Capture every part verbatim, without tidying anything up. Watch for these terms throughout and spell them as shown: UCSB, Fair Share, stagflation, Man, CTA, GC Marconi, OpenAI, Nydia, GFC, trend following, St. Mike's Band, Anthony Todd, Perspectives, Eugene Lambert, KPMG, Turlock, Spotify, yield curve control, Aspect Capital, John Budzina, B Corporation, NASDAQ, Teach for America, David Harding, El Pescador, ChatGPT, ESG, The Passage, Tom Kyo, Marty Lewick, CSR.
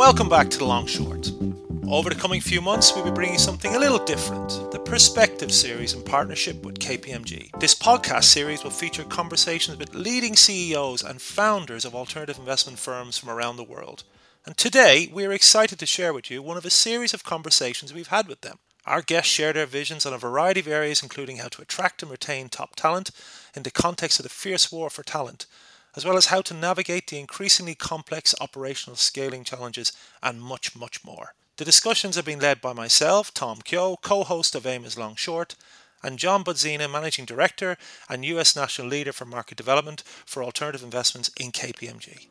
Welcome back to The Long Short. Over the coming few months, we'll be bringing something a little different, the Perspectives series in partnership with K P M G. This podcast series will feature conversations with leading C E Os and founders of alternative investment firms from around the world. And today, we're excited to share with you one of a series of conversations we've had with them. Our guests share their visions on a variety of areas, including how to attract and retain top talent in the context of the fierce war for talent, as well as how to navigate the increasingly complex operational scaling challenges, and much, much more. The discussions have been led by myself, Tom Kyo, co-host of AIM is Long Short, and John Budzina, Managing Director and U S National Leader for Market Development for Alternative Investments in K P M G.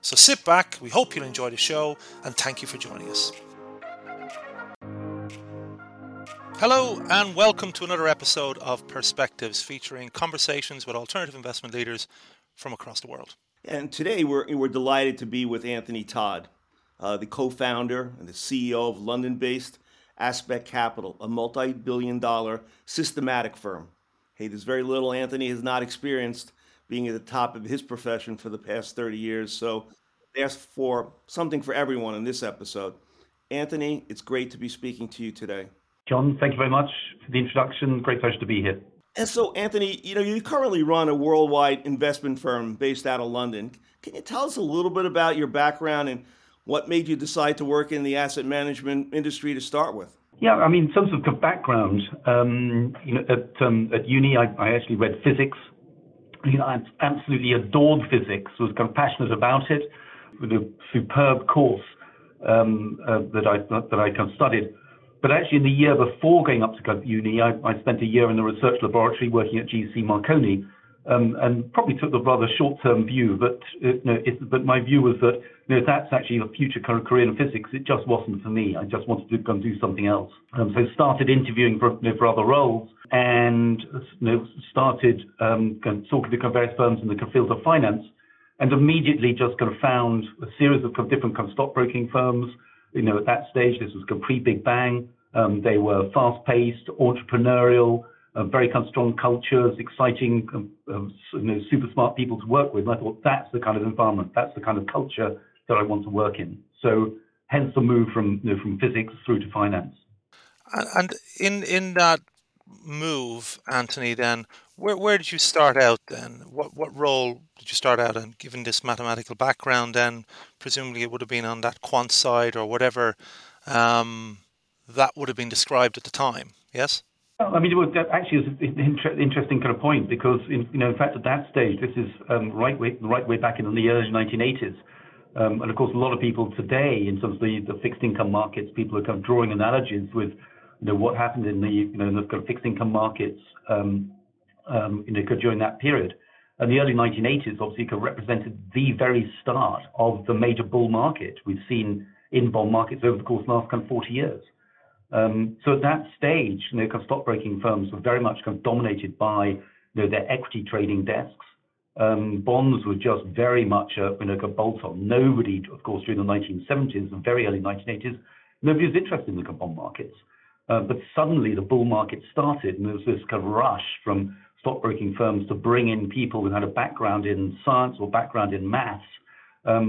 So sit back, we hope you'll enjoy the show, and thank you for joining us. Hello and welcome to another episode of Perspectives, featuring conversations with alternative investment leaders from across the world. And today we're, we're delighted to be with Anthony Todd, Uh, the co-founder and the C E O of London-based Aspect Capital, a multi-billion dollar systematic firm. Hey, there's very little Anthony has not experienced being at the top of his profession for the past thirty years. So there's for something for everyone in this episode. Anthony, it's great to be speaking to you today. John, thank you very much for the introduction. Great pleasure to be here. And so, Anthony, you know, you currently run a worldwide investment firm based out of London. Can you tell us a little bit about your background and what made you decide to work in the asset management industry to start with? Yeah, I mean, in terms of background, um, you know, at, um, at uni, I, I actually read physics. You know, I absolutely adored physics, was kind of passionate about it, with a superb course um, uh, that I that I kind of studied. But actually, in the year before going up to uni, I, I spent a year in the research laboratory working at G C Marconi, Um, and probably took the rather short-term view, but uh, no, it's, but my view was that you know, that's actually a future career in physics. It just wasn't for me. I just wanted to go and do something else. Um, so started interviewing for, you know, for other roles, and you know, started um, kind of talking to various firms in the field of finance, and immediately just kind of found a series of different kind of stockbroking firms. You know, at that stage, this was kind of pre-Big Bang. Um, they were fast-paced, entrepreneurial, Uh, very kind of strong cultures, exciting, um, um, you know, super smart people to work with. And I thought, that's the kind of environment, that's the kind of culture that I want to work in. So hence the move from you know, from physics through to finance. And in in that move, Anthony, then, where where did you start out then? What what role did you start out in? Given this mathematical background, then, presumably it would have been on that quant side or whatever um, that would have been described at the time, yes? I mean, it was actually it's an interesting kind of point because, in, you know, in fact, at that stage, this is um, right way right way back in the early nineteen eighties. Um, and, of course, a lot of people today, in terms of the, the fixed income markets, people are kind of drawing analogies with, you know, what happened in the, you know, in the kind of fixed income markets, um, um, you know, during that period. And the early nineteen eighties, obviously, kind of represented the very start of the major bull market we've seen in bond markets over the course of the last kind of forty years. Um, so at that stage, you know, kind of stockbroking firms were very much kind of dominated by you know, their equity trading desks. Um, bonds were just very much a, you know, a bolt-on. Nobody, of course, during the nineteen seventies and very early nineteen eighties, nobody was interested in the bond markets. Uh, but suddenly the bull market started, and there was this kind of rush from stockbroking firms to bring in people who had a background in science or background in maths, um,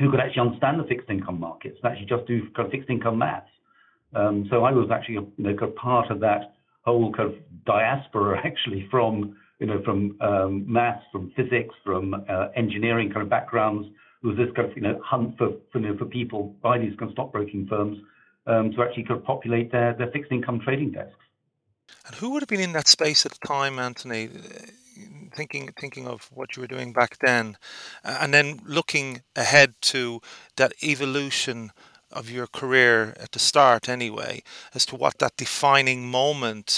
who could actually understand the fixed income markets and actually just do kind of fixed income maths. Um, so I was actually you know, part of that whole kind of diaspora, actually, from you know from um, maths, from physics, from uh, engineering kind of backgrounds. It was this kind of you know hunt for for, you know, for people by these kind of stockbroking firms um, to actually kind of populate their, their fixed income trading desks. And who would have been in that space at the time, Anthony? Thinking thinking of what you were doing back then, and then looking ahead to that evolution of your career at the start anyway, as to what that defining moment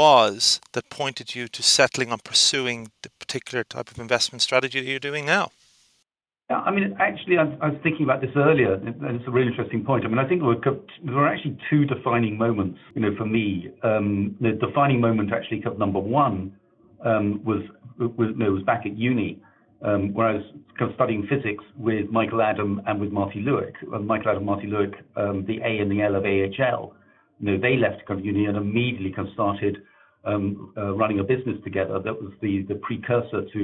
was that pointed you to settling on pursuing the particular type of investment strategy that you're doing now? Yeah, I mean, actually, I, I was thinking about this earlier, and it's a really interesting point. I mean, I think there were, there were actually two defining moments, you know, for me. Um, the defining moment, actually, number one, um, was, was, no, was back at uni, Um, where I was kind of studying physics with Michael Adam and with Marty Lewick. And Michael Adam and Marty Lewick, um, the A and the L of A H L, you know, they left kind of uni and immediately kind of started um, uh, running a business together that was the, the precursor to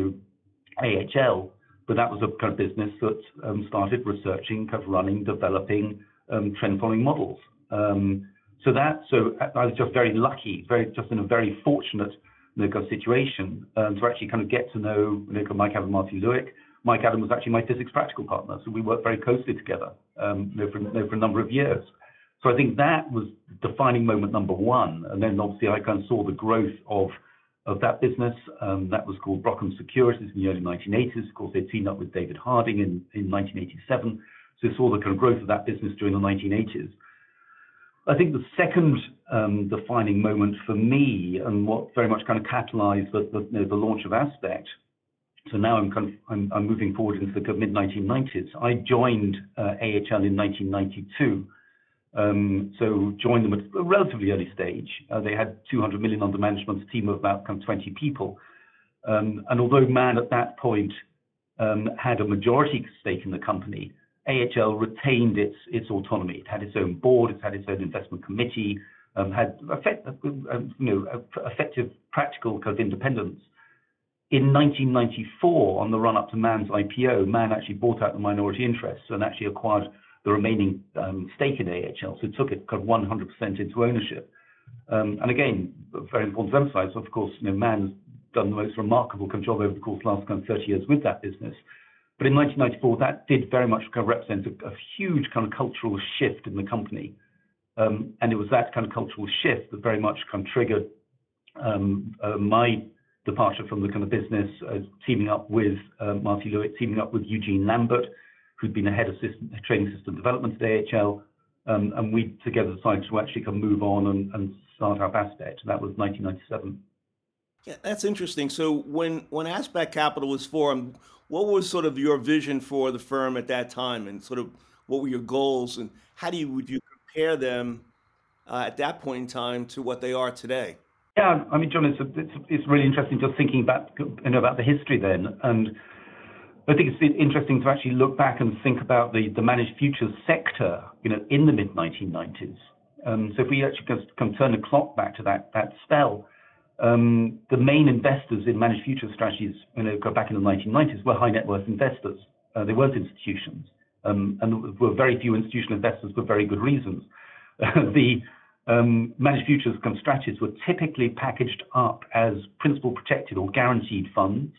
A H L, But that was a kind of business that um, started researching, kind of running, developing um, trend-following models. Um, so that, so I was just very lucky, very just in a very fortunate you know, situation um, to actually kind of get to know you know, Mike Adam and Marty Lewick. Mike Adam was actually my physics practical partner, so we worked very closely together um, you know, for, you know, for a number of years. So I think that was defining moment number one, and then obviously I kind of saw the growth of. of that business, um, that was called Brockham Securities in the early nineteen eighties. Of course, they teamed up with David Harding in, in nineteen eighty-seven. So saw the kind of growth of that business during the nineteen eighties. I think the second um, defining moment for me, and what very much kind of catalyzed the, the, you know, the launch of Aspect. So now I'm kind of I'm, I'm moving forward into the mid nineteen nineties. I joined uh, A H L in nineteen ninety-two. Um, so joined them at a relatively early stage. Uh, they had two hundred million under management, a team of about kind of twenty people. Um, and although Man at that point um, had a majority stake in the company, A H L retained its its autonomy. It had its own board, it had its own investment committee, um, had effect, you know, effective practical kind of independence. In nineteen ninety-four, on the run-up to Man's I P O, Man actually bought out the minority interests and actually acquired the remaining um, stake in A H L, so took it kind of one hundred percent into ownership. Um, and again, very important to emphasize, of course, you know, Man's done the most remarkable job over the course of the last kind of thirty years with that business. But in nineteen ninety-four, that did very much kind of represent a, a huge kind of cultural shift in the company. Um, and it was that kind of cultural shift that very much kind of triggered um, uh, my departure from the kind of business, uh, teaming up with uh, Marty Lewick, teaming up with Eugene Lambert, who'd been a head of system, training system development at A H L, um, and we together decided to actually kind of move on and, and start up Aspect. That was nineteen ninety-seven. Yeah, that's interesting. So when, when Aspect Capital was formed, what was sort of your vision for the firm at that time, and sort of what were your goals, and how do you, would you compare them uh, at that point in time to what they are today? Yeah, I mean, John, it's, a, it's, it's really interesting just thinking about, you know, about the history then. And I think it's interesting to actually look back and think about the, the managed futures sector, you know, in the mid nineteen nineties. Um, so if we actually can, can turn the clock back to that that spell, um, the main investors in managed futures strategies, you know, back in the nineteen nineties were high net worth investors. Uh, they weren't institutions, um, and there were very few institutional investors for very good reasons. Uh, the um, managed futures strategies were typically packaged up as principal protected or guaranteed funds.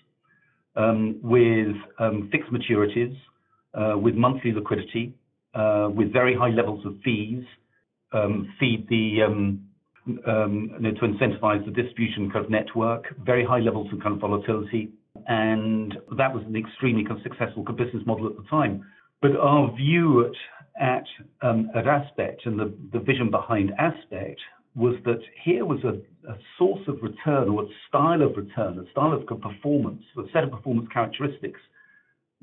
Um, with um, fixed maturities, uh, with monthly liquidity, uh, with very high levels of fees, um, feed the um, um, you know, to incentivize the distribution kind of network, very high levels of kind of volatility, and that was an extremely kind of successful business model at the time. But our view at at, um, at Aspect and the, the vision behind Aspect was that here was a, a source of return, or a style of return, a style of performance, a set of performance characteristics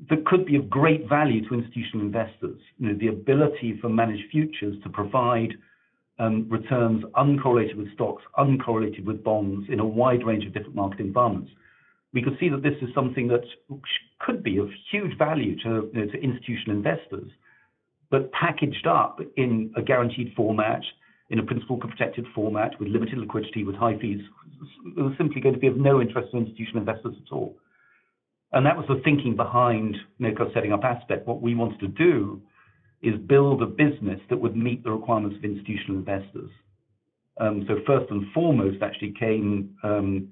that could be of great value to institutional investors. You know, the ability for managed futures to provide um, returns uncorrelated with stocks, uncorrelated with bonds in a wide range of different market environments. We could see that this is something that could be of huge value to, you know, to institutional investors, but packaged up in a guaranteed format, in a principal protected format, with limited liquidity, with high fees, it was simply going to be of no interest to institutional investors at all. And that was the thinking behind you know, setting up Aspect. What we wanted to do is build a business that would meet the requirements of institutional investors. Um, so first and foremost actually came um,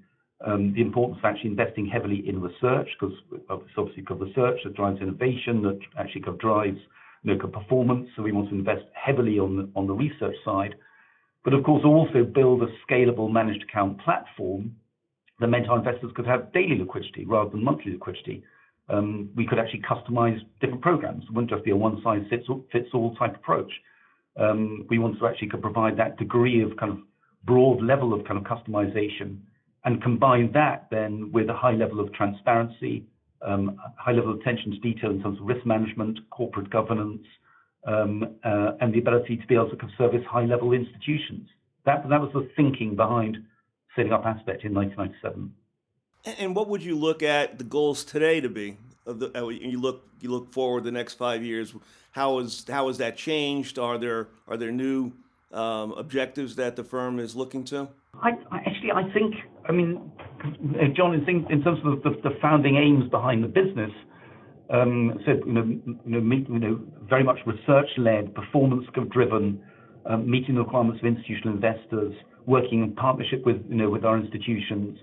um, the importance of actually investing heavily in research, because obviously research that drives innovation, that actually drives you know, performance, so we want to invest heavily on the, on the research side, but of course also build a scalable managed account platform that meant our investors could have daily liquidity rather than monthly liquidity. Um, we could actually customize different programs. It wouldn't just be a one-size-fits-all type approach. Um, we wanted to actually could provide that degree of kind of broad level of kind of customization and combine that then with a high level of transparency, Um, high level of attention to detail in terms of risk management, corporate governance, um, uh, and the ability to be able to service high level institutions. That, that was the thinking behind setting up Aspect in nineteen ninety-seven. And what would you look at the goals today to be? Of the, you look you look forward the next five years. How is how has that changed? Are there are there new um, objectives that the firm is looking to? I, I actually I think I mean. John, in terms of the founding aims behind the business, Um, so you know, you know, meet, you know, very much research-led, performance-driven, um, meeting the requirements of institutional investors, working in partnership with you know with our institutions,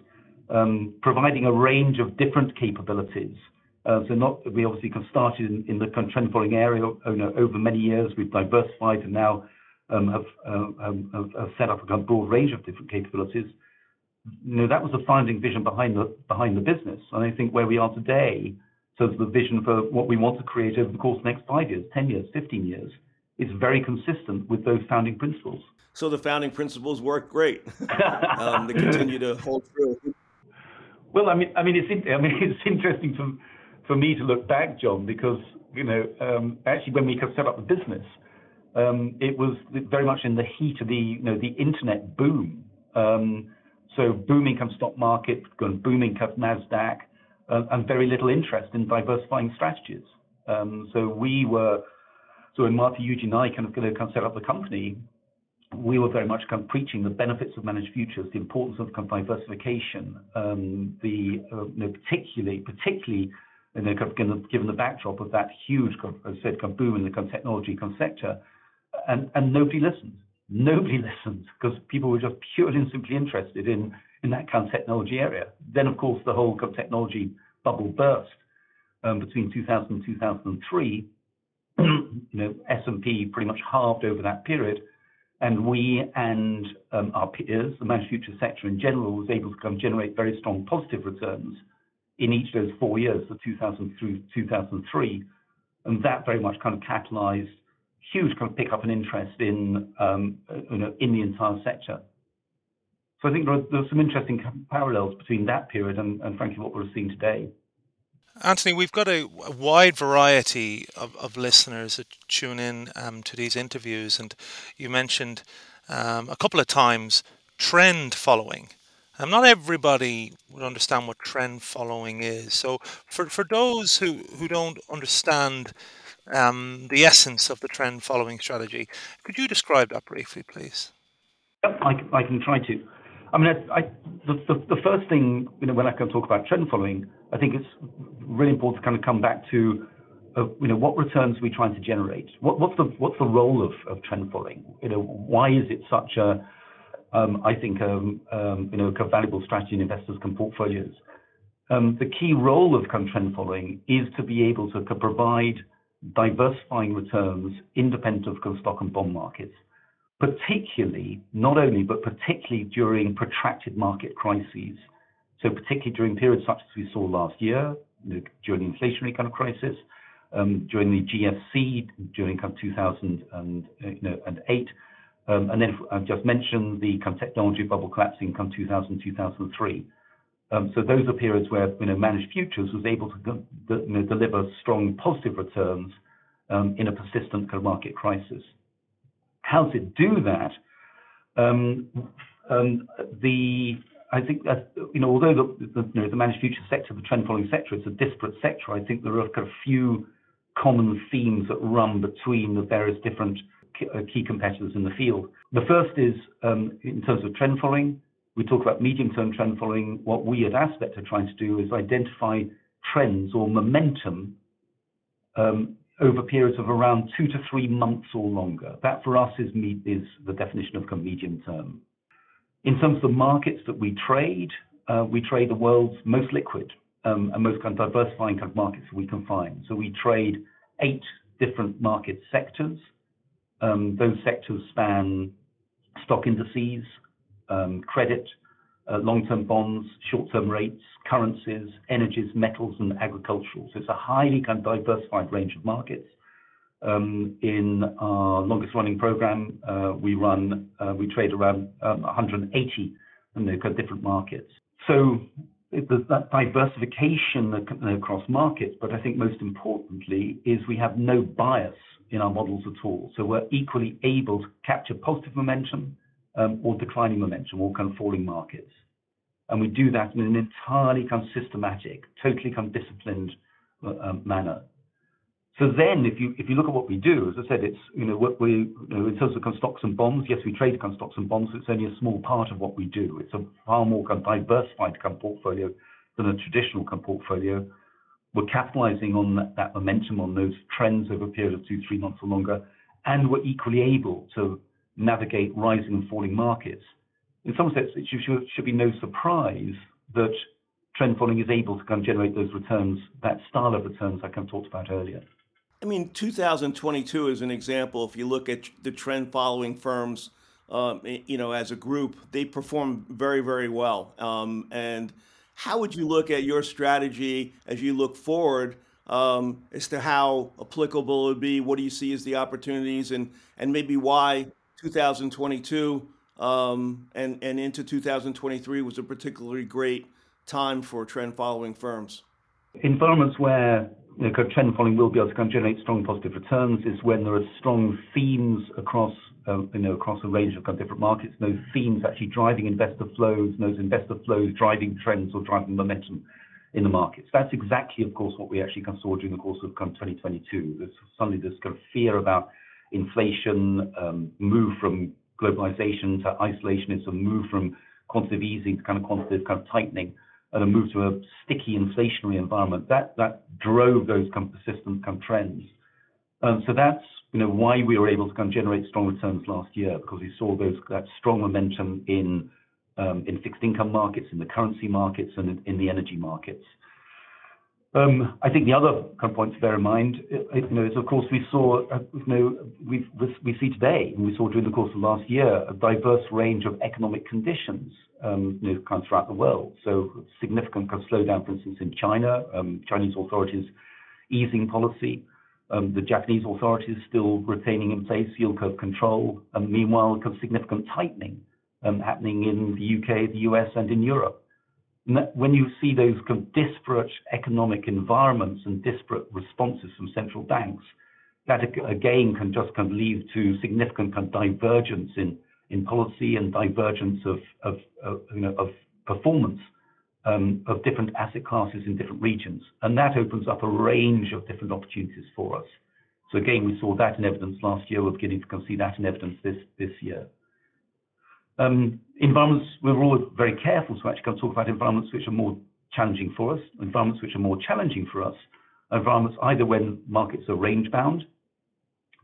um, providing a range of different capabilities. Uh, so not we obviously can start in, in the trend following area. You know, over many years we've diversified and now um, have, uh, um, have set up a broad range of different capabilities. You know, that was the founding vision behind the behind the business, and I think where we are today. So the vision for what we want to create over the course of the next five years, ten years, fifteen years, is very consistent with those founding principles. So the founding principles work great. um, they continue to hold true. Well, I mean, I mean, it's in, I mean, it's interesting for for me to look back, John, because you know, um, actually, when we set up the business, um, it was very much in the heat of the you know the internet boom. Um, so booming comes stock market, booming comes NASDAQ. And very little interest in diversifying strategies. Um, so we were, so when Marty, Eugene, and I kind of, kind of set up the company, we were very much kind of preaching the benefits of managed futures, the importance of kind of diversification, um, the uh, you know, particularly, particularly, you know, kind of given the backdrop of that huge, as I said, kind of boom in the kind of technology kind of sector, and and nobody listened. Nobody listened because people were just purely and simply interested in. in that kind of technology area. Then, of course, the whole kind of technology bubble burst um, between two thousand and two thousand three. You know, S and P pretty much halved over that period, and we and um, our peers, the managed futures sector in general, was able to come generate very strong positive returns in each of those four years, so two thousand through two thousand three, and that very much kind of catalyzed huge kind of pickup and interest in um, you know in the entire sector. So I think there are, there are some interesting parallels between that period and, and, frankly, what we're seeing today. Anthony, we've got a, a wide variety of, of listeners that tune in um, to these interviews, and you mentioned um, a couple of times trend following. Um, not everybody would understand what trend following is. So for, for those who, who don't understand um, the essence of the trend following strategy, could you describe that briefly, please? Yep, I, I can try to. I mean, I, I, the, the, the first thing, you know, when I can talk about trend following, I think it's really important to kind of come back to, uh, you know, what returns are we trying to generate? What, what's the what's the role of, of trend following? You know, why is it such a, um, I think, um, um, you know, a valuable strategy in investors' portfolios? Um, the key role of trend following is to be able to provide diversifying returns independent of stock and bond markets. Particularly, not only, but particularly during protracted market crises. So particularly during periods such as we saw last year, you know, during the inflationary kind of crisis, um, during the G F C, during kind of two thousand eight, and, you know, and, eight, um, and then I've just mentioned the kind of technology bubble collapsing come two thousand, two thousand three. Um, so those are periods where you know, managed futures was able to you know, deliver strong positive returns um, in a persistent kind of market crisis. How does it do that? Um, um, the I think that, you know, although the, the, you know, the managed futures sector, the trend following sector, it's a disparate sector. I think there are kind of few common themes that run between the various different key competitors in the field. The first is um, in terms of trend following. We talk about medium-term trend following. What we at Aspect are trying to do is identify trends or momentum. Um, over periods of around two to three months or longer. That for us is, me- is the definition of medium term. In terms of the markets that we trade, uh, we trade the world's most liquid um, and most kind of diversifying kind of markets we can find. So we trade eight different market sectors. Um, those sectors span stock indices, um, credit, uh, long-term bonds, short-term rates, currencies, energies, metals, and agricultural. So it's a highly kind of diversified range of markets. Um, in our longest-running program, uh, we run uh, we trade around um, one hundred eighty and they've got different markets. So there's that diversification across markets, but I think most importantly is we have no bias in our models at all. So we're equally able to capture positive momentum um, or declining momentum or kind of falling markets. And we do that in an entirely kind of systematic, totally kind of disciplined uh, manner. So then, if you if you look at what we do, as I said, it's you know what we you know, in terms of kind of stocks and bonds. Yes, we trade kind of stocks and bonds, but it's only a small part of what we do. It's a far more kind of diversified kind of portfolio than a traditional kind of portfolio. We're capitalizing on that, that momentum, on those trends over a period of two, three months or longer, and we're equally able to navigate rising and falling markets. In some sense, it should, should be no surprise that trend following is able to kind of generate those returns, that style of returns I kind of talked about earlier. I mean, two thousand twenty-two is an example. If you look at the trend following firms, um, you know, as a group, they perform very, very well. Um, and how would you look at your strategy as you look forward um, as to how applicable it would be? What do you see as the opportunities, and, and maybe why two thousand twenty-two um, and, and into two thousand twenty-three was a particularly great time for trend following firms? Environments where you know, trend following will be able to kind of generate strong positive returns is when there are strong themes across uh, you know across a range of, kind of different markets. Those themes actually driving investor flows, and those investor flows driving trends or driving momentum in the markets. That's exactly, of course, what we actually kind of saw during the course of kind of twenty twenty-two. There's suddenly this kind of fear about inflation, um, move from globalization to isolationism, move from quantitative easing to kind of quantitative kind of tightening, and a move to a sticky inflationary environment. That that drove those kind of persistent kind of trends. Um, so that's you know why we were able to kind of generate strong returns last year, because we saw those that strong momentum in um, in fixed income markets, in the currency markets, and in, in the energy markets. Um, I think the other kind of point to bear in mind, it, you know, is of course we saw, uh, you know, we we see today, and we saw during the course of last year, a diverse range of economic conditions, um, you know, kind of throughout the world. So significant kind of slowdown, for instance, in China, um, Chinese authorities easing policy, um, the Japanese authorities still retaining in place yield curve control, and meanwhile, kind of significant tightening um, happening in the U K, the U S, and in Europe. When you see those kind of disparate economic environments and disparate responses from central banks, that again can just kind of lead to significant kind of divergence in, in policy and divergence of, of, of, you know, of performance um, of different asset classes in different regions. And that opens up a range of different opportunities for us. So again, we saw that in evidence last year. We're beginning to see that in evidence this, this year. Um, environments, we're always very careful to actually kind of talk about environments which are more challenging for us, environments which are more challenging for us, environments either when markets are range-bound.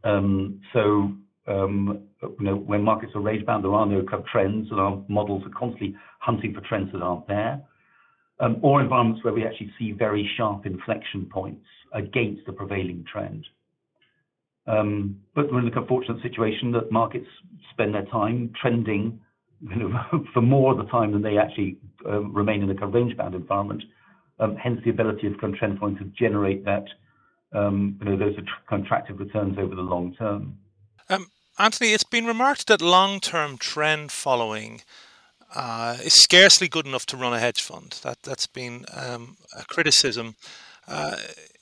Um, so, um, you know, when markets are range-bound, there are no kind of trends, and our models are constantly hunting for trends that aren't there, um, or environments where we actually see very sharp inflection points against the prevailing trend. Um, but we're in the fortunate situation that markets spend their time trending, you know, for more of the time than they actually um, remain in a range-bound environment. Um, hence, the ability of trend following to generate that, um, you know, those attractive returns over the long term. Um, Anthony, it's been remarked that long-term trend following uh, is scarcely good enough to run a hedge fund. That that's been um, a criticism, uh,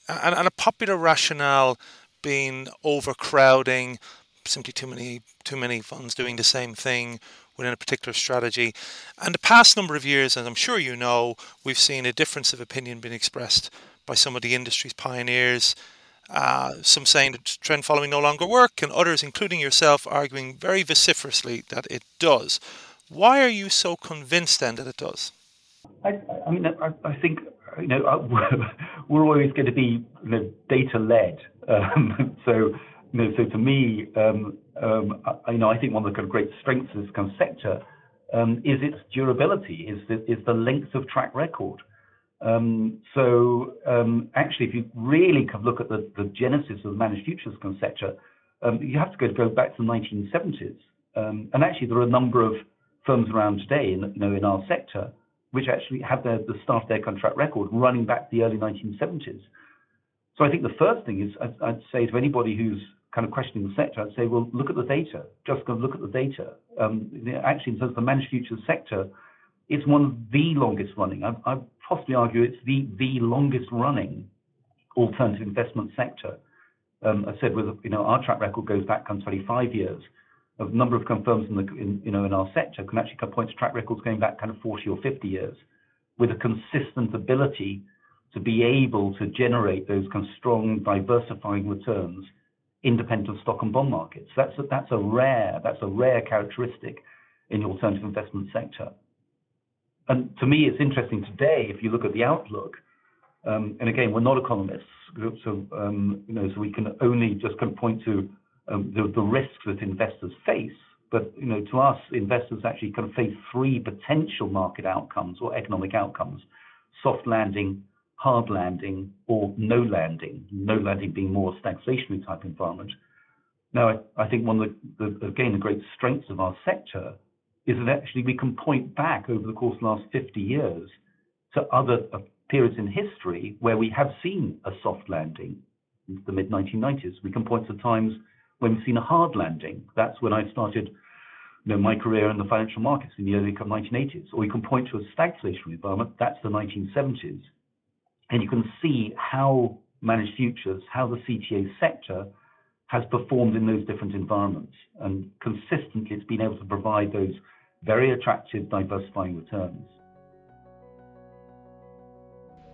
and, and a popular rationale being overcrowding, simply too many too many funds doing the same thing within a particular strategy. And the past number of years, as I'm sure you know, we've seen a difference of opinion being expressed by some of the industry's pioneers, uh, some saying that trend following no longer work, and others, including yourself, arguing very vociferously that it does. Why are you so convinced then that it does? I, I mean, I, I think, you know, we're always going to be, you know, data-led. Um, so, you know, so to me, um, um, I, you know, I think one of the kind of great strengths of this kind of sector um, is its durability, is the, is the length of track record. Um, so, um, actually, if you really kind of look at the, the genesis of the managed futures kind of sector, um, you have to go, go back to the nineteen seventies. Um, and actually, there are a number of firms around today, in, you know, in our sector, which actually have their, the start of their contract record running back to the early nineteen seventies. So I think the first thing is, I'd, I'd say to anybody who's kind of questioning the sector, I'd say, well, look at the data. Just go look at the data. Um, actually, in terms of the managed futures sector, it's one of the longest running. I, I'd possibly argue it's the the longest running alternative investment sector. Um, I said, with you know, our track record goes back on twenty-five years. A number of firms in the in, you know in our sector can actually point to track records going back kind of forty or fifty years, with a consistent ability to be able to generate those kind of strong diversifying returns, independent of stock and bond markets. That's a, that's a rare that's a rare characteristic in the alternative investment sector. And to me, it's interesting today if you look at the outlook. Um, and again, we're not economists, so um, you know, so we can only just can point to um, the, the risks that investors face. But you know, to us, investors actually can face three potential market outcomes or economic outcomes: soft landing, hard landing, or no landing. No landing being more a stagflationary type environment. Now, I, I think one of the, the again the great strengths of our sector is that actually we can point back over the course of the last fifty years to other uh, periods in history where we have seen a soft landing. The mid nineteen nineties, we can point to times when we've seen a hard landing. That's when I started you know, my career in the financial markets in the early nineteen eighties. Or you can point to a stagflationary environment. That's the nineteen seventies. And you can see how managed futures, how the C T A sector has performed in those different environments. And consistently, it's been able to provide those very attractive diversifying returns.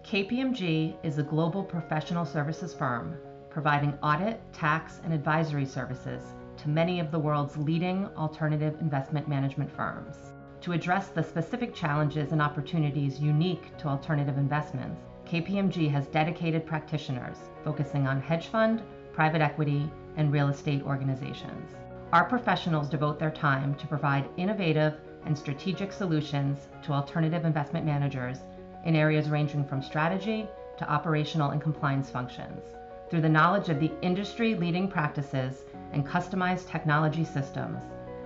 K P M G is a global professional services firm providing audit, tax, and advisory services to many of the world's leading alternative investment management firms. To address the specific challenges and opportunities unique to alternative investments, K P M G has dedicated practitioners focusing on hedge fund, private equity, and real estate organizations. Our professionals devote their time to provide innovative and strategic solutions to alternative investment managers in areas ranging from strategy to operational and compliance functions. Through the knowledge of the industry-leading practices and customized technology systems,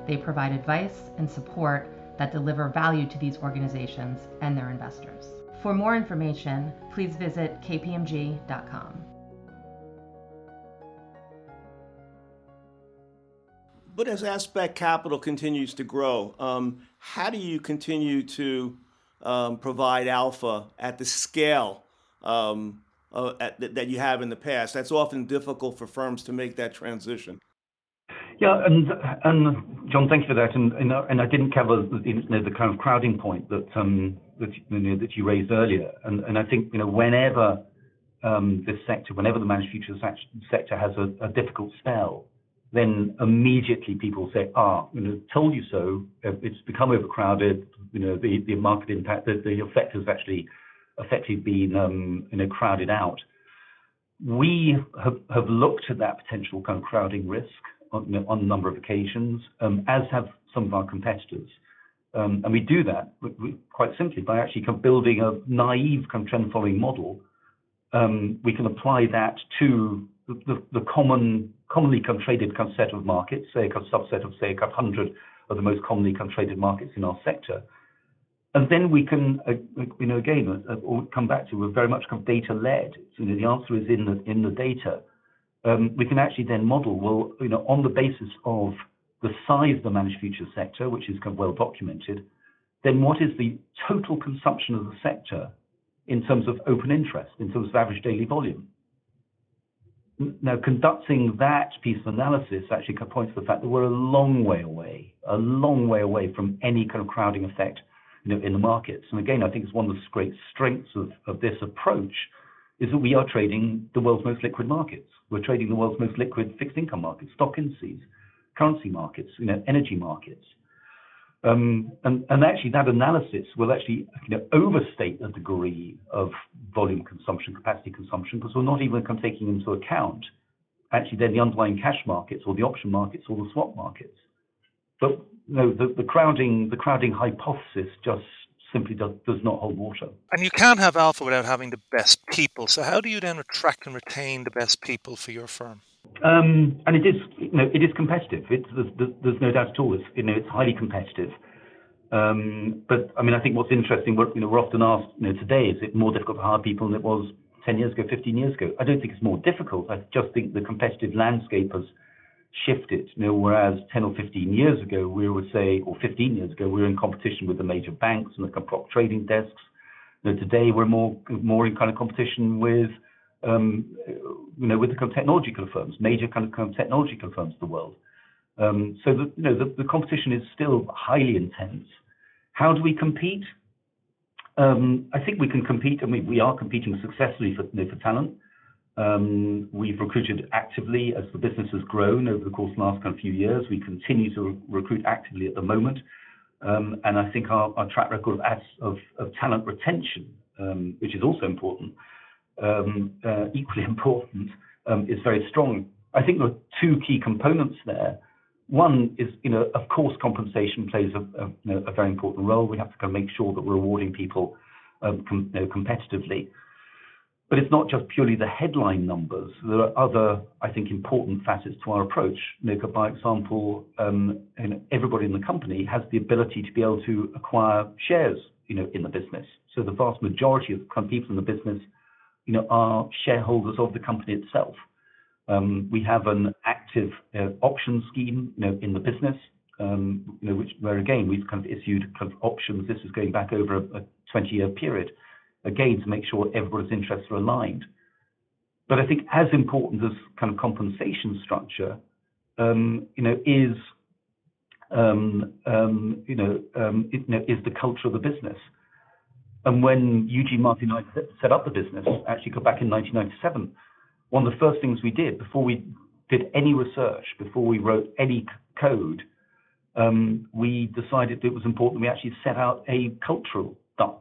they provide advice and support that deliver value to these organizations and their investors. For more information, please visit K P M G dot com. But as Aspect Capital continues to grow, um, how do you continue to um, provide alpha at the scale um, Uh, at th- that you have in the past? That's often difficult for firms to make that transition. Yeah, and and John, thanks for that. And and, and I didn't cover the, you know, the kind of crowding point that um that you know, that you raised earlier. And and I think you know whenever um this sector, whenever the managed futures sector has a, a difficult spell, then immediately people say, ah, you know, told you so. It's become overcrowded. You know, the the market impact, the, the effect has actually effectively being um, you know, crowded out. We have, have looked at that potential kind of crowding risk on, you know, on a number of occasions, um, as have some of our competitors. Um, and we do that quite simply by actually kind of building a naive kind of trend-following model. Um, we can apply that to the, the, the common, commonly kind of traded kind of set of markets, say a kind of subset of, say, a kind of one hundred of the most commonly kind of traded markets in our sector. And then we can, uh, you know, again, uh, or come back to, we're very much kind of data-led. So, you know, the answer is in the in the data. Um, we can actually then model, well, you know, on the basis of the size of the managed futures sector, which is kind of well documented, then what is the total consumption of the sector in terms of open interest, in terms of average daily volume? Now, conducting that piece of analysis actually points to the fact that we're a long way away, a long way away from any kind of crowding effect You know, in the markets. And again, I think it's one of the great strengths of, of this approach is that we are trading the world's most liquid markets. We're trading the world's most liquid fixed income markets, stock indices, currency markets, you know, energy markets. Um, and, and actually that analysis will actually you know, overstate the degree of volume consumption, capacity consumption, because we're not even taking into account actually then the underlying cash markets or the option markets or the swap markets. But no, the, the crowding the crowding hypothesis just simply does, does not hold water. And you can't have alpha without having the best people. So how do you then attract and retain the best people for your firm? Um, and it is you know, it is competitive. It's, there's, there's no doubt at all. It's, you know, it's highly competitive. Um, but I mean, I think what's interesting, we're, you know, we're often asked you know, today, is it more difficult to hire people than it was ten years ago, fifteen years ago? I don't think it's more difficult. I just think the competitive landscape has shifted. You know, whereas ten or fifteen years ago, we would say, or fifteen years ago, we were in competition with the major banks and the prop trading desks. You know, today, we're more more in kind of competition with, um, you know, with the kind of technological firms, major kind of, kind of technological firms of the world. Um, so, the, you know, the, the competition is still highly intense. How do we compete? Um, I think we can compete. I mean, we are competing successfully for, you know, for talent. Um, we've recruited actively as the business has grown over the course of the last kind of few years. We continue to re- recruit actively at the moment. Um, and I think our, our track record of, of, of talent retention, um, which is also important, um, uh, equally important, um, is very strong. I think there are two key components there. One is, you know, of course, compensation plays a, a, you know, a very important role. We have to kind of make sure that we're rewarding people um, com, you know, competitively. But it's not just purely the headline numbers. There are other, I think, important facets to our approach. You know, by example, um, you know, everybody in the company has the ability to be able to acquire shares, you know, in the business. So the vast majority of people in the business, you know, are shareholders of the company itself. Um, we have an active uh, option scheme, you know, in the business, um, you know, which where again we've kind of issued kind of options. This is going back over a, a twenty-year period. Again, to make sure everybody's interests are aligned. But I think as important as kind of compensation structure, um, you know, is um, um, you know, um, it, you know, is the culture of the business. And when Eugene Martin and I set up the business, actually go back in nineteen ninety-seven, one of the first things we did before we did any research, before we wrote any code, um, we decided it was important we actually set out a cultural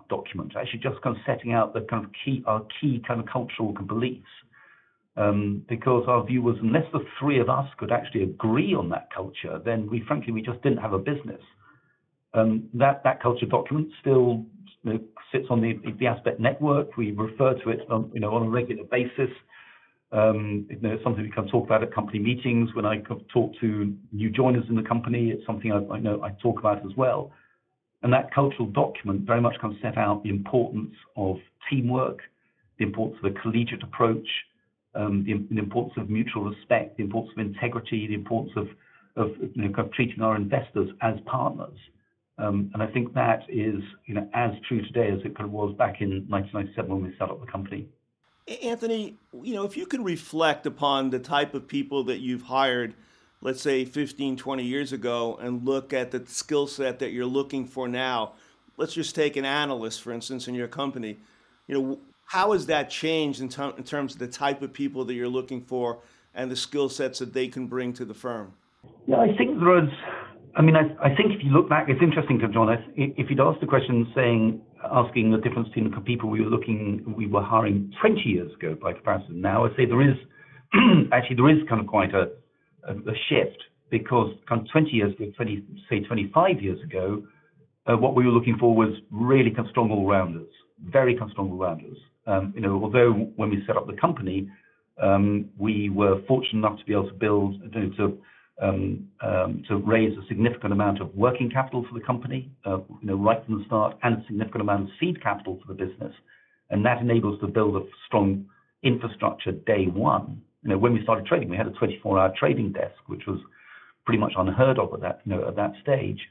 document, actually just kind of setting out the kind of key, our key kind of cultural beliefs, um, because our view was unless the three of us could actually agree on that culture, then we frankly we just didn't have a business. Um, that that culture document still, you know, sits on the the Aspect network. We refer to it on, you know, on a regular basis. Um, you know, it's something we can talk about at company meetings. When I talk to new joiners in the company, it's something I, I know I talk about as well. And that cultural document very much kind of set out the importance of teamwork, the importance of a collegiate approach, um, the, the importance of mutual respect, the importance of integrity, the importance of, of, you know, kind of treating our investors as partners. Um, and I think that is, you know, as true today as it kind of was back in nineteen ninety-seven when we set up the company. Anthony, you know, if you can reflect upon the type of people that you've hired, let's say fifteen, twenty years ago, and look at the skill set that you're looking for now. Let's just take an analyst, for instance, in your company. You know, how has that changed in, ter- in terms of the type of people that you're looking for and the skill sets that they can bring to the firm? Yeah, I think there is, I mean, I, I think if you look back, it's interesting to John, if you'd asked the question saying, asking the difference between the people we were looking, we were hiring twenty years ago by comparison now, I'd say there is, actually there is kind of quite a, a shift, because kind of twenty years ago, twenty say twenty-five years ago, uh, what we were looking for was really kind of strong all-rounders, very kind of strong all-rounders. Um, you know, although when we set up the company, um, we were fortunate enough to be able to build, you know, to um, um, to raise a significant amount of working capital for the company, uh, you know, right from the start, and a significant amount of seed capital for the business, and that enables to build a strong infrastructure day one. You know, when we started trading, we had a twenty-four hour trading desk, which was pretty much unheard of at that, you know, at that stage.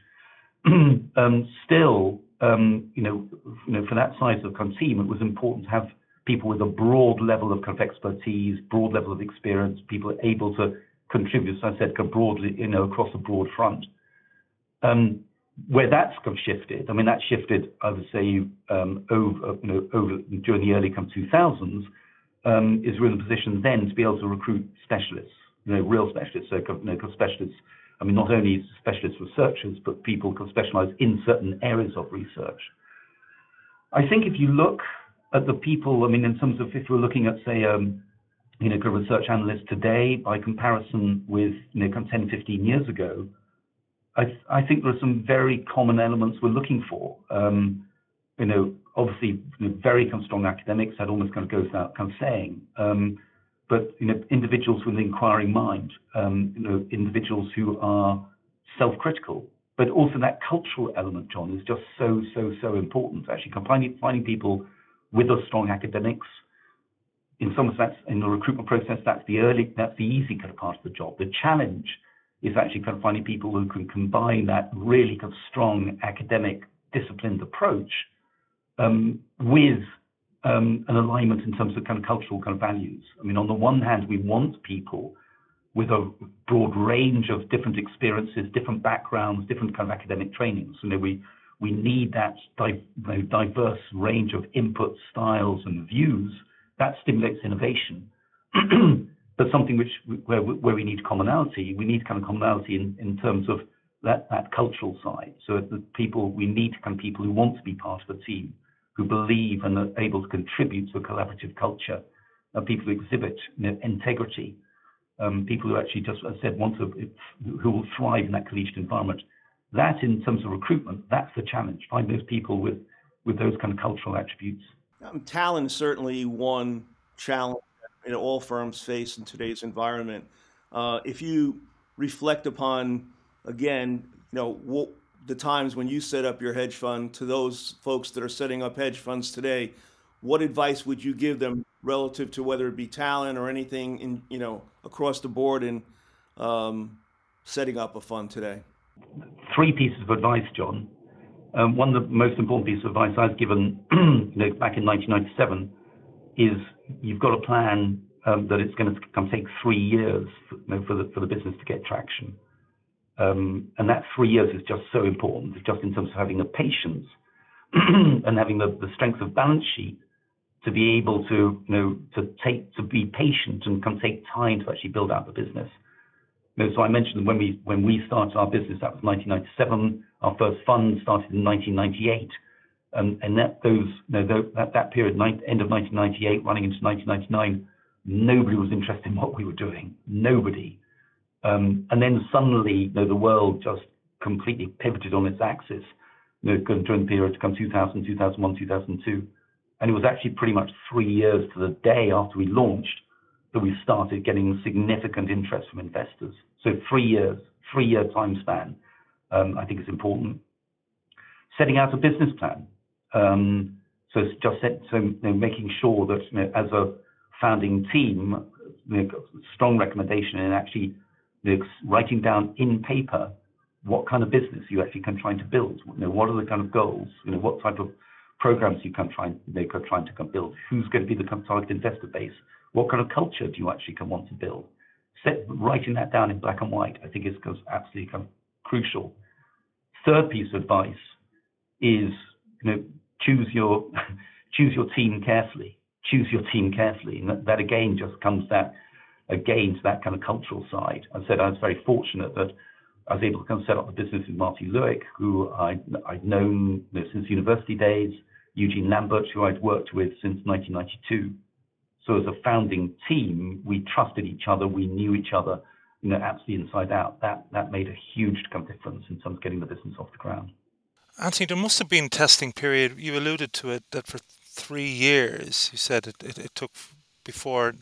um, still, um, you know, you know, for that size of kind of team, it was important to have people with a broad level of kind of expertise, broad level of experience, people able to contribute, as I said, kind of broadly, you know, across a broad front. Um, where that's kind of shifted, I mean, that shifted, I would say, um, over, you know, over during the early kind of two thousands. Um, is really in a position then to be able to recruit specialists, you know, real specialists. So, you know, specialists, I mean, not only specialist researchers, but people can specialize in certain areas of research. I think if you look at the people, I mean, in terms of if we're looking at, say, um, you know, research analysts today by comparison with, you know, ten, fifteen years ago, I, th- I think there are some very common elements we're looking for. Um, you know, obviously, you know, very kind of strong academics, that almost kind of goes without kind of saying. Um, but, you know, individuals with an inquiring mind, um, you know, individuals who are self-critical, but also that cultural element, John, is just so, so, so important. Actually, finding, finding people with a strong academics, in some sense, in the recruitment process, that's the early, that's the easy kind of part of the job. The challenge is actually kind of finding people who can combine that really kind of strong academic, disciplined approach Um, with um, an alignment in terms of kind of cultural kind of values. I mean, on the one hand, we want people with a broad range of different experiences, different backgrounds, different kind of academic trainings. You know, we we need that di- diverse range of input styles and views that stimulates innovation. But something which we, where where we need commonality, we need kind of commonality in, in terms of that that cultural side. So the people we need kind of people who want to be part of the team. who believe and are able to contribute to a collaborative culture, uh, people who exhibit integrity, um, people who actually just, as I said, want to, who will thrive in that collegiate environment. That, in terms of recruitment, that's the challenge. Find those people with, with those kind of cultural attributes. Um, talent is certainly one challenge that all firms face in today's environment. Uh, if you reflect upon, again, you know, what, the times when you set up your hedge fund, to those folks that are setting up hedge funds today, what advice would you give them relative to whether it be talent or anything in, you know, across the board in um, setting up a fund today? Three pieces of advice, John. Um, one of the most important pieces of advice I was given you know, back in nineteen ninety-seven is you've got a plan um, that it's going to come take three years for, you know, for, the, for the business to get traction. Um, and that three years is just so important, just in terms of having the patience and having the, the strength of balance sheet to be able to, you know, to take, to be patient and come take time to actually build out the business. You know, so I mentioned when we when we started our business, that was nineteen ninety-seven. Our first fund started in nineteen ninety-eight, um, and that those you know, that that period, end of nineteen ninety-eight, running into nineteen ninety-nine, nobody was interested in what we were doing. Nobody. Um, and then suddenly, you know, the world just completely pivoted on its axis, you know, during the period to come two thousand, two thousand one, two thousand two. And it was actually pretty much three years to the day after we launched that we started getting significant interest from investors. So three years, three-year time span, um, I think is important. Setting out a business plan. Um, so it's just set, so you know, making sure that, you know, as a founding team, you know, strong recommendation in actually writing down in paper what kind of business you actually can try to build. You know, what are the kind of goals? You know, what type of programs you can try and you know, trying to build? Who's going to be the target investor base? What kind of culture do you actually can want to build? Set, writing that down in black and white, I think, is absolutely kind of crucial. Third piece of advice is you know choose your choose your team carefully. Choose your team carefully, and that, that again just comes that. Again, to that kind of cultural side. I said I was very fortunate that I was able to kind of set up a business with Marty Lewick, who I, I'd known you know, since university days, Eugene Lambert, who I'd worked with since nineteen ninety-two. So as a founding team, we trusted each other, we knew each other, you know, absolutely inside out. That that made a huge kind of difference in terms of getting the business off the ground. Anthony, there must have been a testing period. You alluded to it, that for three years, you said it, it, it took before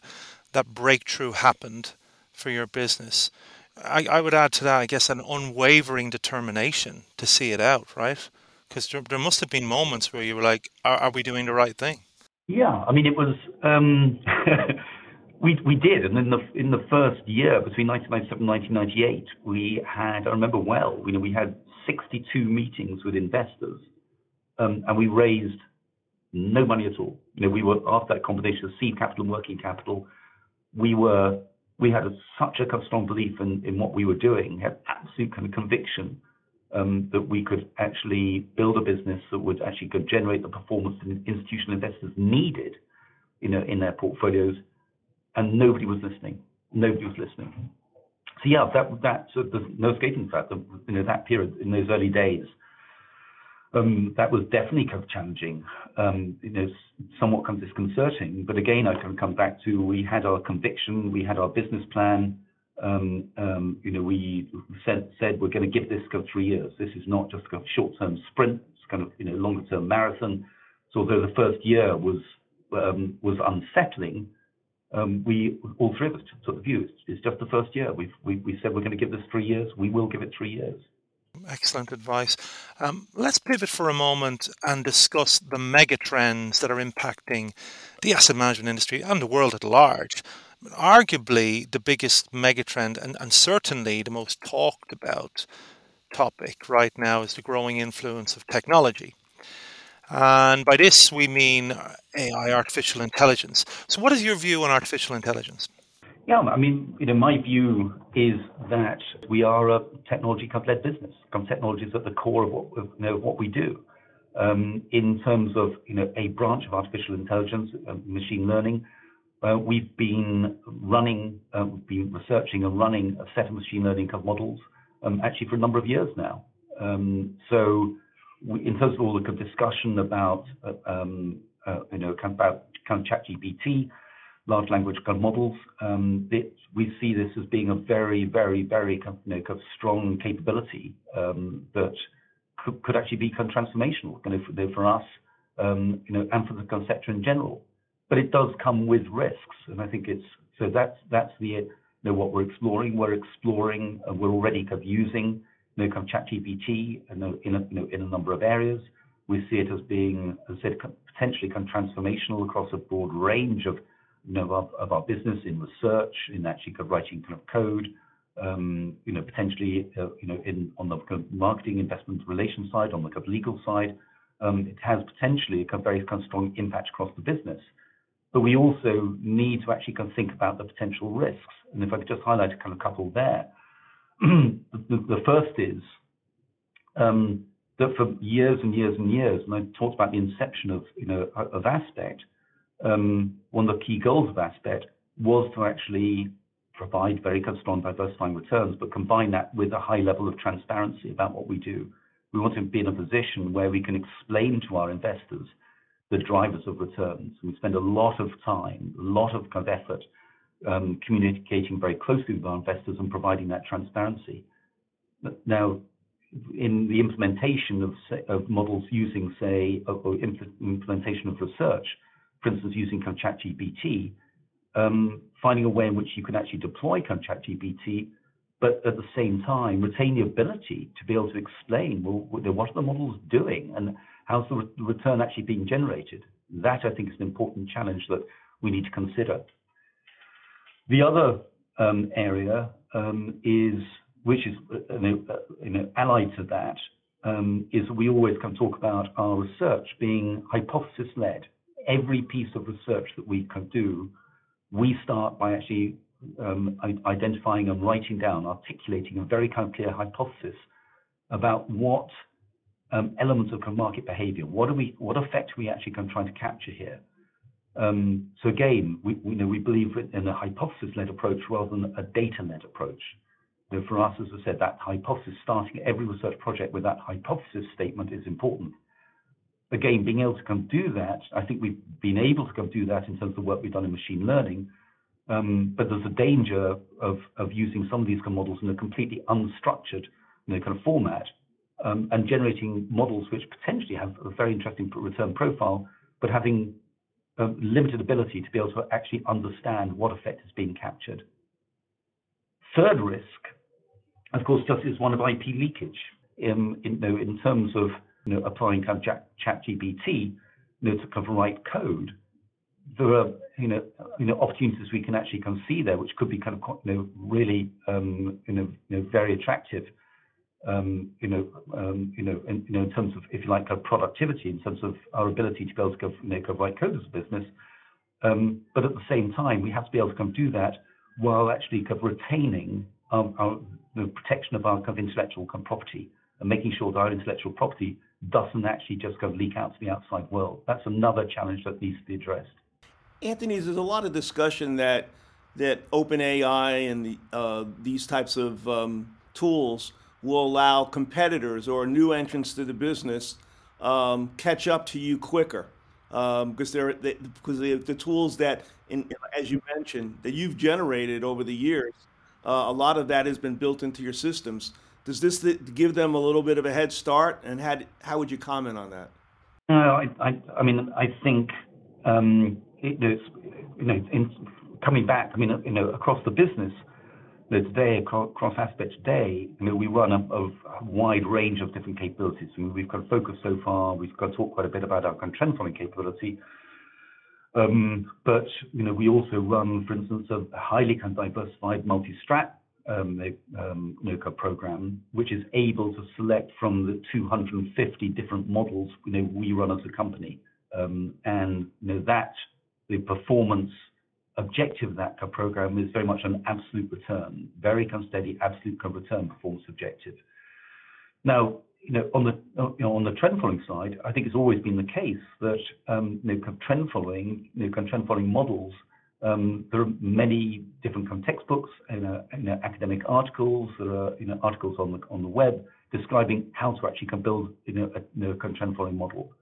that breakthrough happened for your business. I, I would add to that, I guess, an unwavering determination to see it out, right? Because there, there must have been moments where you were like, are, are we doing the right thing? Yeah, I mean, it was, um, we we did. And in the in the first year, between nineteen ninety-seven and nineteen ninety-eight, we had, I remember well, you know, we had sixty-two meetings with investors, um, and we raised no money at all. You know, we were, after that combination of seed capital and working capital, we were, we had a, such a kind of strong belief in, in what we were doing, had absolute kind of conviction um, that we could actually build a business that would actually could generate the performance that institutional investors needed, you know, in their portfolios, and nobody was listening. Nobody was listening. So yeah, that that so there's no escaping from that. You know, that period in those early days, um, that was definitely kind of challenging. Um, you know, somewhat kind of disconcerting, but again, I can come back to we had our conviction, we had our business plan. Um, um, you know, we said said we're going to give this kind of three years. This is not just a kind of short-term sprint; it's kind of you know longer-term marathon. So although the first year was um, was unsettling, um, we all three of us took the view it's just the first year. We've, we we said we're going to give this three years. We will give it three years. Excellent advice. Um, let's pivot for a moment and discuss the mega trends that are impacting the asset management industry and the world at large. Arguably the biggest mega trend and, and certainly the most talked about topic right now is the growing influence of technology. And by this we mean A I, artificial intelligence. So what is your view on artificial intelligence? Yeah, I mean, you know, my view is that we are a technology-led business. Technology is at the core of what, you know, what we do. Um, in terms of, you know, a branch of artificial intelligence, uh, machine learning, uh, we've been running, uh, we've been researching and running a set of machine learning models um, actually for a number of years now. Um, so we, in terms of all the discussion about um, uh, you know kind of about kind of ChatGPT, large language kind of models, um, it, we see this as being a very, very, very kind of, you know, kind of strong capability um, that could, could actually be kind of transformational, kind of, you know, for us, um, you know, and for the kind of sector in general. But it does come with risks, and I think it's so that's that's the you know, what we're exploring. We're exploring, uh, we're already kind of using you know, kind of ChatGPT in a, in, a, you know, in a number of areas. We see it as being, as I said, potentially kind of transformational across a broad range of you know of, of our business, in research, in actually kind of writing kind of code, um, you know, potentially uh, you know in on the kind of marketing investment relations side, on the kind of legal side. Um, it has potentially a kind of very kind of strong impact across the business. But we also need to actually kind of think about the potential risks. And if I could just highlight a kind of couple there. the, the first is um, that for years and years and years, and I talked about the inception of, you know, of Aspect, um, one of the key goals of Aspect was to actually provide very kind of strong diversifying returns, but combine that with a high level of transparency about what we do. We want to be in a position where we can explain to our investors the drivers of returns. We spend a lot of time, a lot of kind of effort um, communicating very closely with our investors and providing that transparency. Now, in the implementation of, say, of models using, say, or impl implementation of research, for instance, using kind of ChatGPT, um, finding a way in which you can actually deploy kind of ChatGPT, but at the same time, retain the ability to be able to explain, well, what are the models doing and how's the re return actually being generated? That, I think, is an important challenge that we need to consider. The other um, area um, is, which is uh, you know, uh, you know, allied to that, um, is we always can talk about our research being hypothesis-led. Every piece of research that we can do, we start by actually Um, identifying and writing down, articulating a very kind of clear hypothesis about what um, elements of market behavior, what are we, what effect we actually can try to capture here. Um, so again, we, we you know we believe in a hypothesis-led approach rather than a data-led approach. So for us, as I said, that hypothesis, starting every research project with that hypothesis statement is important. Again, being able to come do that, I think we've been able to come do that in terms of the work we've done in machine learning. Um, but there's a danger of, of using some of these kind of models in a completely unstructured you know, kind of format um, and generating models which potentially have a very interesting return profile, but having a limited ability to be able to actually understand what effect is being captured. Third risk, of course, just is one of I P leakage. In, in, you know, in terms of you know, applying kind of ChatGPT you know, to kind of write code, there are you know you know opportunities we can actually kind of see there, which could be kind of you know really um, you know, you know very attractive um, you know um, you know in, you know in terms of, if you like, kind of productivity, in terms of our ability to be able to go, you know, go write code as a business. Um, but at the same time, we have to be able to kind of do that while actually kind of retaining our, our, the protection of our kind of intellectual kind of property and making sure that our intellectual property doesn't actually just go leak out to the outside world. That's another challenge that needs to be addressed. Anthony, there's a lot of discussion that that OpenAI and the, uh, these types of um, tools will allow competitors or new entrants to the business um, catch up to you quicker, um, because they're they, because they, the tools that, in, as you mentioned, that you've generated over the years, uh, a lot of that has been built into your systems. Does this th give them a little bit of a head start? And how how would you comment on that? No, I I, I mean I think. Um, It, you know, in, coming back, I mean, you know, across the business, you know, today, across Aspect today, you know, we run a, a wide range of different capabilities. I mean, we've got focus so far. We've got to talk quite a bit about our kind of trend following capability, um, but you know, we also run, for instance, a highly kind of diversified multi-strat um, um, you know, program, which is able to select from the two hundred fifty different models you know we run as a company, um, and you know that. The performance objective of that program is very much an absolute return, very kind of steady absolute return performance objective. Now, you know, on the you know, on the trend following side, I think it's always been the case that um, you know, trend following, you know, trend following models. Um, there are many different kind of textbooks and you know, you know, academic articles. There are you know articles on the on the web. describing how to actually can build, you know, a, you know, a trend following model.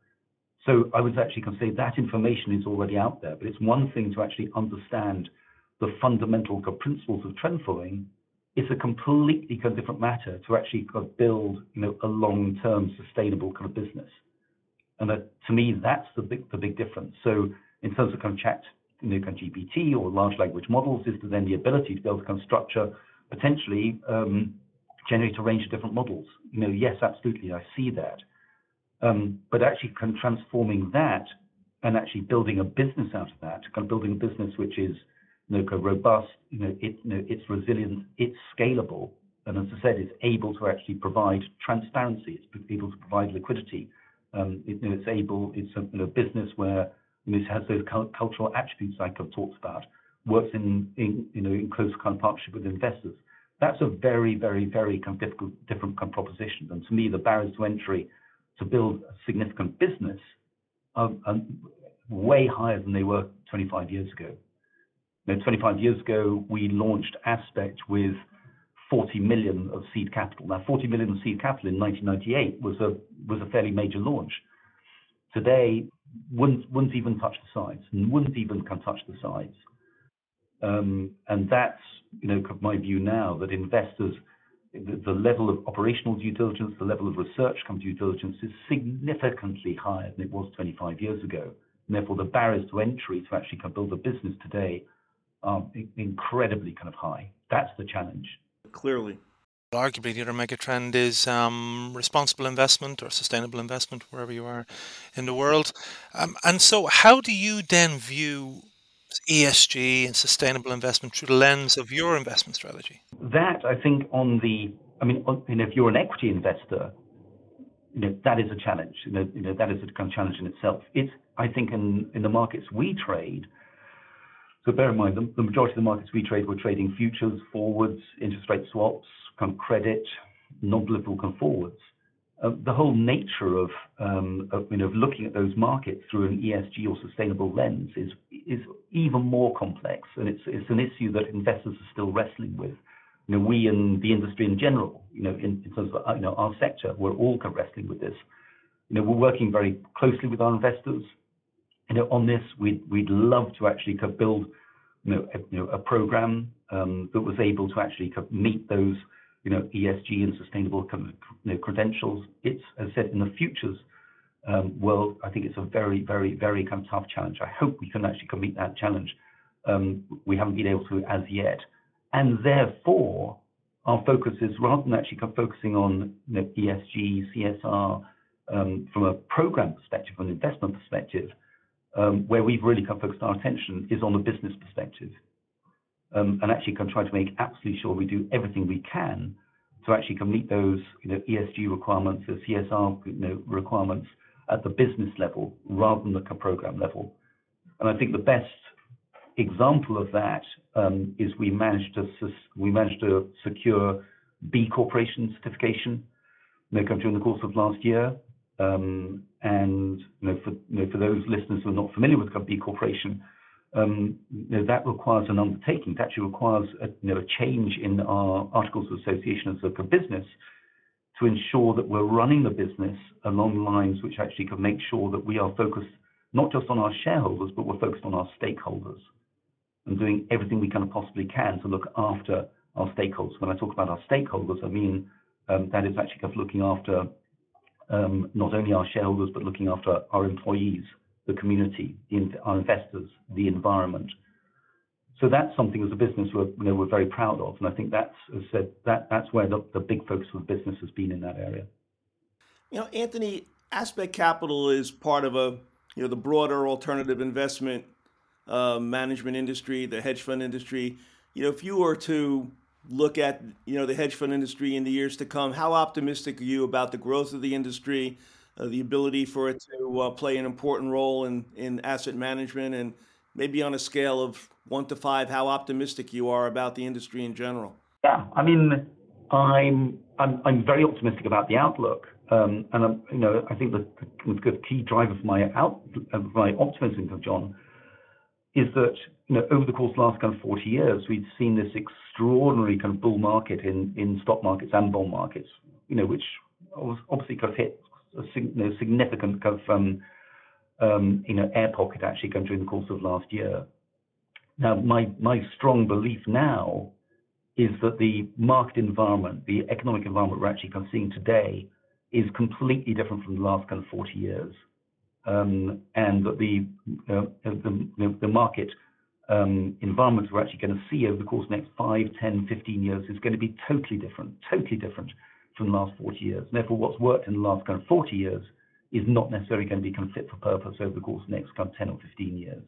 So I would actually say that information is already out there, but it's one thing to actually understand the fundamental principles of trend following. It's a completely kind of different matter to actually kind of build, you know, a long-term sustainable kind of business. And that, to me, that's the big, the big difference. So in terms of kind of chat, you know, kind of G P T or large language models, is then the ability to be able to kind of structure, potentially um, generate a range of different models. You know, yes, absolutely, I see that. Um, but actually kind of transforming that and actually building a business out of that, kind of building a business which is, you know, kind of robust, you know, it, you know, it's resilient, it's scalable, and as I said, it's able to actually provide transparency, it's able to provide liquidity, um, it, you know, it's able, it's a you know, business where, you know, it has those cultural attributes I kind of talked about, works in, in, you know, in close kind of partnership with investors. That's a very, very, very kind of difficult, different kind of proposition, and to me, the barriers to entry to build a significant business are, are way higher than they were twenty-five years ago. Now, twenty-five years ago, we launched Aspect with forty million of seed capital. Now, forty million of seed capital in nineteen ninety-eight was a was a fairly major launch. Today, wouldn't wouldn't even touch the sides, and wouldn't even can touch the sides. Um, and that's, you know, my view now, that investors, the, the level of operational due diligence, the level of research come due diligence is significantly higher than it was twenty-five years ago. And therefore, the barriers to entry to actually can build a business today are incredibly kind of high. That's the challenge. Clearly. Arguably, the other mega trend is um, responsible investment or sustainable investment, wherever you are in the world. Um, and so how do you then view E S G and sustainable investment through the lens of your investment strategy? That, I think, on the, I mean, on, you know, if you're an equity investor, you know, that is a challenge. You know, you know, that is a kind of challenge in itself. It's, I think, in, in the markets we trade, so bear in mind, the, the majority of the markets we trade, we're trading futures, forwards, interest rate swaps, kind of credit, non-deliverable kind of forwards. Uh, the whole nature of, um, of, you know, of looking at those markets through an E S G or sustainable lens is is even more complex, and it's it's an issue that investors are still wrestling with. You know, we in the industry in general, you know, in, in terms of, you know, our sector, we're all kind of wrestling with this. You know, we're working very closely with our investors. You know, on this, we'd we'd love to actually build, you know, a, you know, a program um, that was able to actually meet those, you know, E S G and sustainable, you know, credentials. It's, as I said, in the futures um, world, I think it's a very, very, very kind of tough challenge. I hope we can actually meet that challenge. Um, we haven't been able to as yet, and therefore our focus is, rather than actually focusing on, you know, E S G, C S R um, from a program perspective, an investment perspective. Um, where we've really kind of focused our attention is on the business perspective, um, and actually kind of try to make absolutely sure we do everything we can to actually kind of meet those, you know, E S G requirements, the C S R, you know, requirements at the business level rather than the program level. And I think the best example of that um, is we managed to we managed to secure B Corporation certification, you know, during the course of last year. Um, and you know, for, you know, for those listeners who are not familiar with B Corporation, um, you know, that requires an undertaking. It actually requires a, you know, a change in our Articles of Association as a business to ensure that we're running the business along lines which actually can make sure that we are focused not just on our shareholders, but we're focused on our stakeholders and doing everything we can possibly can to look after our stakeholders. When I talk about our stakeholders, I mean um, that is actually kind of looking after Um, not only our shareholders, but looking after our employees, the community, the, our investors, the environment. So that's something as a business we're, you know, we're very proud of. And I think that's, as I said, that, that's where the, the big focus of the business has been in that area. You know, Anthony, Aspect Capital is part of a, you know, the broader alternative investment uh, management industry, the hedge fund industry. You know, if you were to look at, you know, the hedge fund industry in the years to come, how optimistic are you about the growth of the industry, uh, the ability for it to uh, play an important role in, in asset management, and maybe on a scale of one to five, how optimistic you are about the industry in general? Yeah, I mean, I'm I'm, I'm very optimistic about the outlook, um, and I'm, you know, I think the, the key driver for my out of my optimism, John, is that, you know, over the course of the last kind of forty years, we've seen this extraordinary kind of bull market in, in stock markets and bond markets. you know, which obviously kind of hit a significant kind of um, um, you know, air pocket actually going during the course of last year. Now, my my strong belief now is that the market environment, the economic environment we're actually kind of seeing today, is completely different from the last kind of forty years, um, and that the uh, the, the market um, environments we're actually going to see over the course of the next five, ten, fifteen years is going to be totally different, totally different from the last forty years. And therefore, what's worked in the last kind of forty years is not necessarily going to be kind of fit for purpose over the course of the next kind of ten or fifteen years.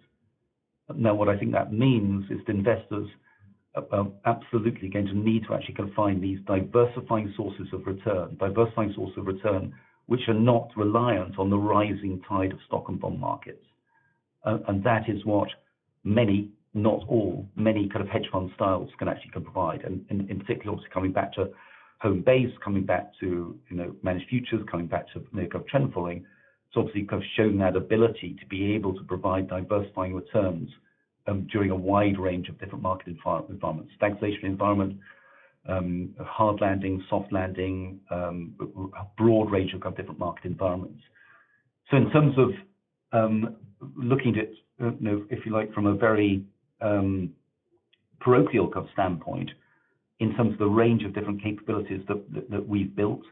Now, what I think that means is that investors are absolutely going to need to actually kind of find these diversifying sources of return, diversifying sources of return, which are not reliant on the rising tide of stock and bond markets. Uh, and that is what many, not all, many kind of hedge fund styles can actually can provide. And, and in particular, obviously coming back to home base, coming back to, you know, managed futures, coming back to, you know, kind of trend following, it's obviously kind of shown that ability to be able to provide diversifying returns um, during a wide range of different market environments, stagflation environment, um, hard landing, soft landing, um, a broad range of kind of different market environments. So in terms of um, looking at, you know, if you like, from a very um, parochial kind of standpoint, in terms of the range of different capabilities that, that, that we've built,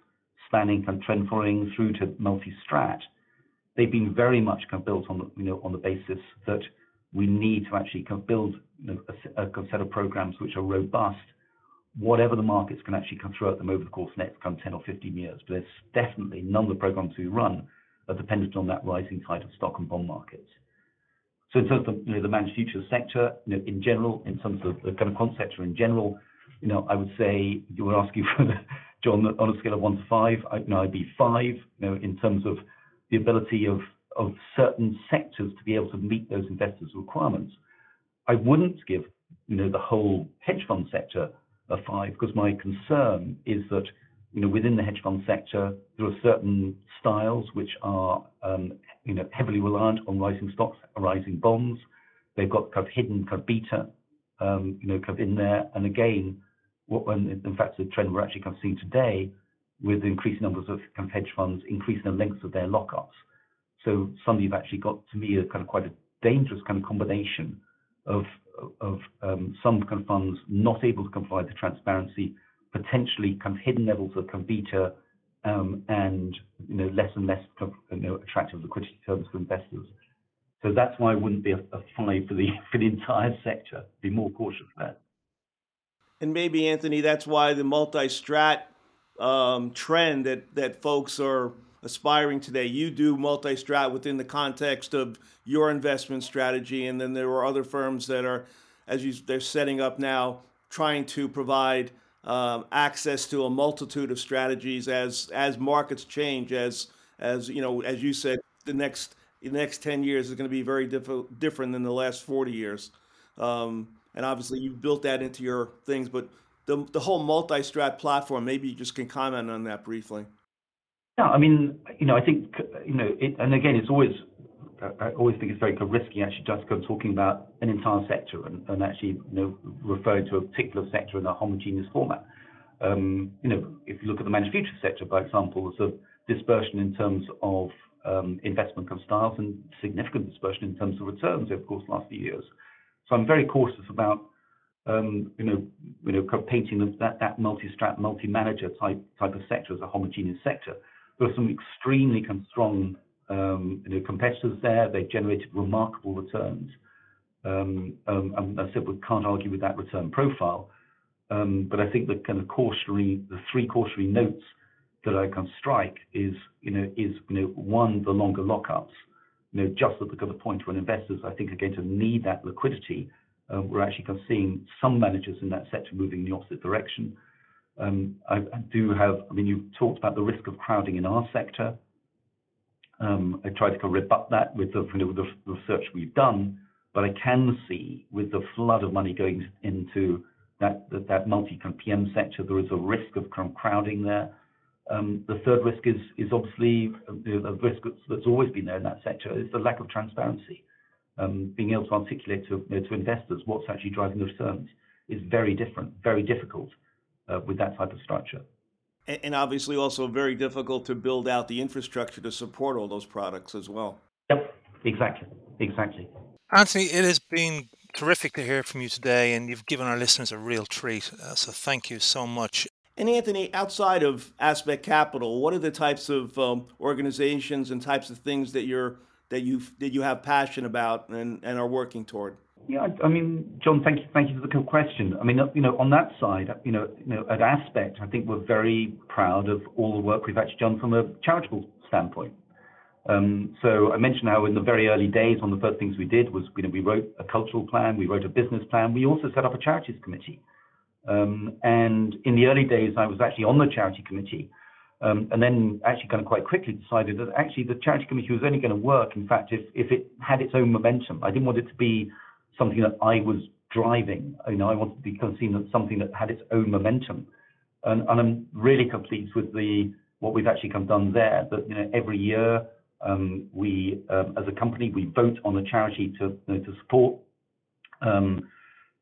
spanning from trend following through to multi-strat, they've been very much kind of built on the, you know, on the basis that we need to actually kind of build, you know, a, a set of programs which are robust, whatever the markets can actually come through at them over the course of the next kind of ten or fifteen years. But there's definitely none of the programs we run are dependent on that rising tide of stock and bond markets. So in terms of, you know, the managed futures sector, you know, in general, in terms of the kind of quant sector in general, you know, I would say you were asking for the, John, on a scale of one to five, I, you know, I'd be five. You know, in terms of the ability of, of certain sectors to be able to meet those investors' requirements. I wouldn't give, you know, the whole hedge fund sector a five, because my concern is that, you know, within the hedge fund sector, there are certain styles which are, um, you know, heavily reliant on rising stocks, rising bonds. They've got kind of hidden kind of beta, um, you know, kind of in there. And again, what when, in fact, the trend we're actually kind of seeing today, with increased numbers of kind of hedge funds, increasing the lengths of their lockups. So suddenly you've actually got, to me, a kind of quite a dangerous kind of combination of, of um, some kind of funds not able to provide the transparency, potentially kind of hidden levels of kind of beta, um, and, you know, less and less, you know, attractive liquidity terms for investors. So that's why I wouldn't be a, a five for the, for the entire sector. Be more cautious there. And maybe, Anthony, that's why the multi-strat Um, trend that, that folks are aspiring today. You do multi-strat within the context of your investment strategy, and then there are other firms that are, as you, they're setting up now, trying to provide um, access to a multitude of strategies as as markets change. As as you know, as you said, the next the next ten years is going to be very diff- different than the last forty years, um, and obviously you've built that into your things, but. The, the whole multi-strat platform, maybe you just can comment on that briefly. Yeah, I mean, you know, I think, you know, it, and again, it's always, I always think it's very risky actually just kind of talking about an entire sector and, and actually, you know, referring to a particular sector in a homogeneous format. Um, you know, if you look at the managed futures sector, for example, there's a dispersion in terms of um, investment kind of styles and significant dispersion in terms of returns over the course of the last few years. So I'm very cautious about Um, you know, you know, kind of painting that that multi-strat, multi-manager type type of sector as a homogeneous sector. There are some extremely kind of strong, um, you know, competitors there. They generated remarkable returns. Um, um, and I simply can't argue with that return profile. Um, but I think the kind of cautionary, the three cautionary notes that I can strike is, you know, is you know, one, the longer lockups. You know, just at the kind of point when investors, I think, are going to need that liquidity. Um, we're actually kind of seeing some managers in that sector moving in the opposite direction. Um, I, I do have, I mean, you've talked about the risk of crowding in our sector. Um, I tried to kind of rebut that with the, you know, with the research we've done, but I can see with the flood of money going into that that, that multi-P M sector, there is a risk of kind of crowding there. Um, the third risk is is obviously the risk that's always been there in that sector is the lack of transparency. Um, being able to articulate to, you know, to investors what's actually driving the returns is very different, very difficult uh, with that type of structure. And obviously also very difficult to build out the infrastructure to support all those products as well. Yep, exactly, exactly. Anthony, it has been terrific to hear from you today, and you've given our listeners a real treat. Uh, so thank you so much. And Anthony, outside of Aspect Capital, what are the types of um, organizations and types of things that you're that you that you have passion about and, and are working toward? Yeah, I mean, John, thank you, thank you for the question. I mean, you know, on that side, you know, you know, at Aspect, I think we're very proud of all the work we've actually done from a charitable standpoint. Um, so I mentioned how in the very early days, one of the first things we did was, you know, we wrote a cultural plan, we wrote a business plan, we also set up a charities committee. Um, and in the early days, I was actually on the charity committee, um, and then actually kind of quite quickly decided that actually the charity committee was only going to work, in fact, if if it had its own momentum. I didn't want it to be something that I was driving. You know, I wanted to be kind of seen as something that had its own momentum. And, and I'm really pleased with the what we've actually kind of done there, that, you know, every year um, we, um, as a company, we vote on a charity to, you know, to support. Um,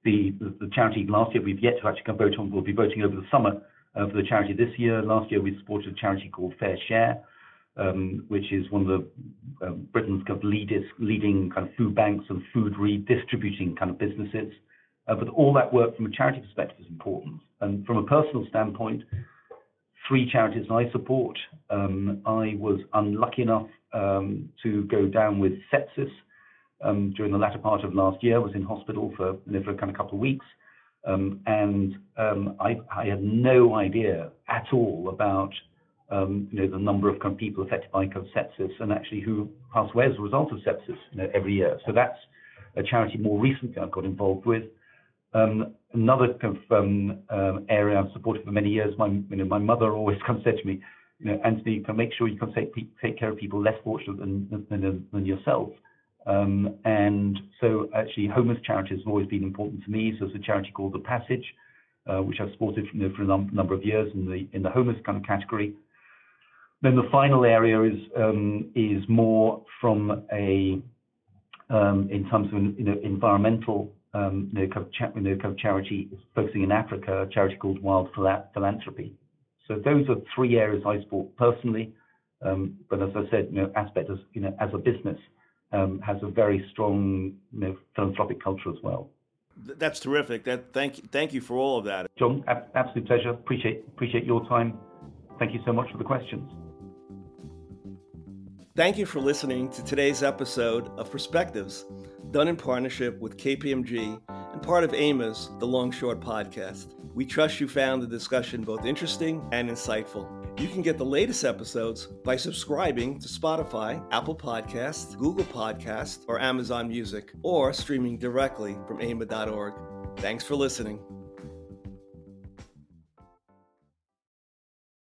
the, the, the charity last year we've yet to actually vote on, we'll be voting over the summer uh, for the charity this year. Last year we supported a charity called Fair Share, Um, which is one of the uh, Britain's kind of leaders, leading kind of food banks and food redistributing kind of businesses. Uh, but all that work from a charity perspective is important. And from a personal standpoint, three charities I support. Um, I was unlucky enough um, to go down with sepsis um, during the latter part of last year. I was in hospital for, you know, for a kind of couple of weeks. Um, and um, I, I had no idea at all about Um, you know, the number of kind of people affected by kind of sepsis and actually who pass away as a result of sepsis, you know, every year. So that's a charity more recently I've got involved with. Um, another kind of um, um, area I've supported for many years, my you know, my mother always comes said to me, you know, Anthony, can make sure you can take, take care of people less fortunate than, than, than yourself. Um, and so actually homeless charities have always been important to me. So there's a charity called The Passage, uh, which I've supported, you know, for a num- number of years in the in the homeless kind of category. Then the final area is um, is more from a um, in terms of, you know, environmental um, you know, kind of cha- you know, kind of charity focusing in Africa, a charity called Wild Philanthropy. So those are three areas I support personally. Um, but as I said, you know, Aspect as you know as a business um, has a very strong, you know, philanthropic culture as well. That's terrific. That thank you, thank you for all of that, John. Ab- absolute pleasure. Appreciate appreciate your time. Thank you so much for the questions. Thank you for listening to today's episode of Perspectives, done in partnership with K P M G and part of AMA's The Long Short Podcast. We trust you found the discussion both interesting and insightful. You can get the latest episodes by subscribing to Spotify, Apple Podcasts, Google Podcasts, or Amazon Music, or streaming directly from A M A dot org. Thanks for listening.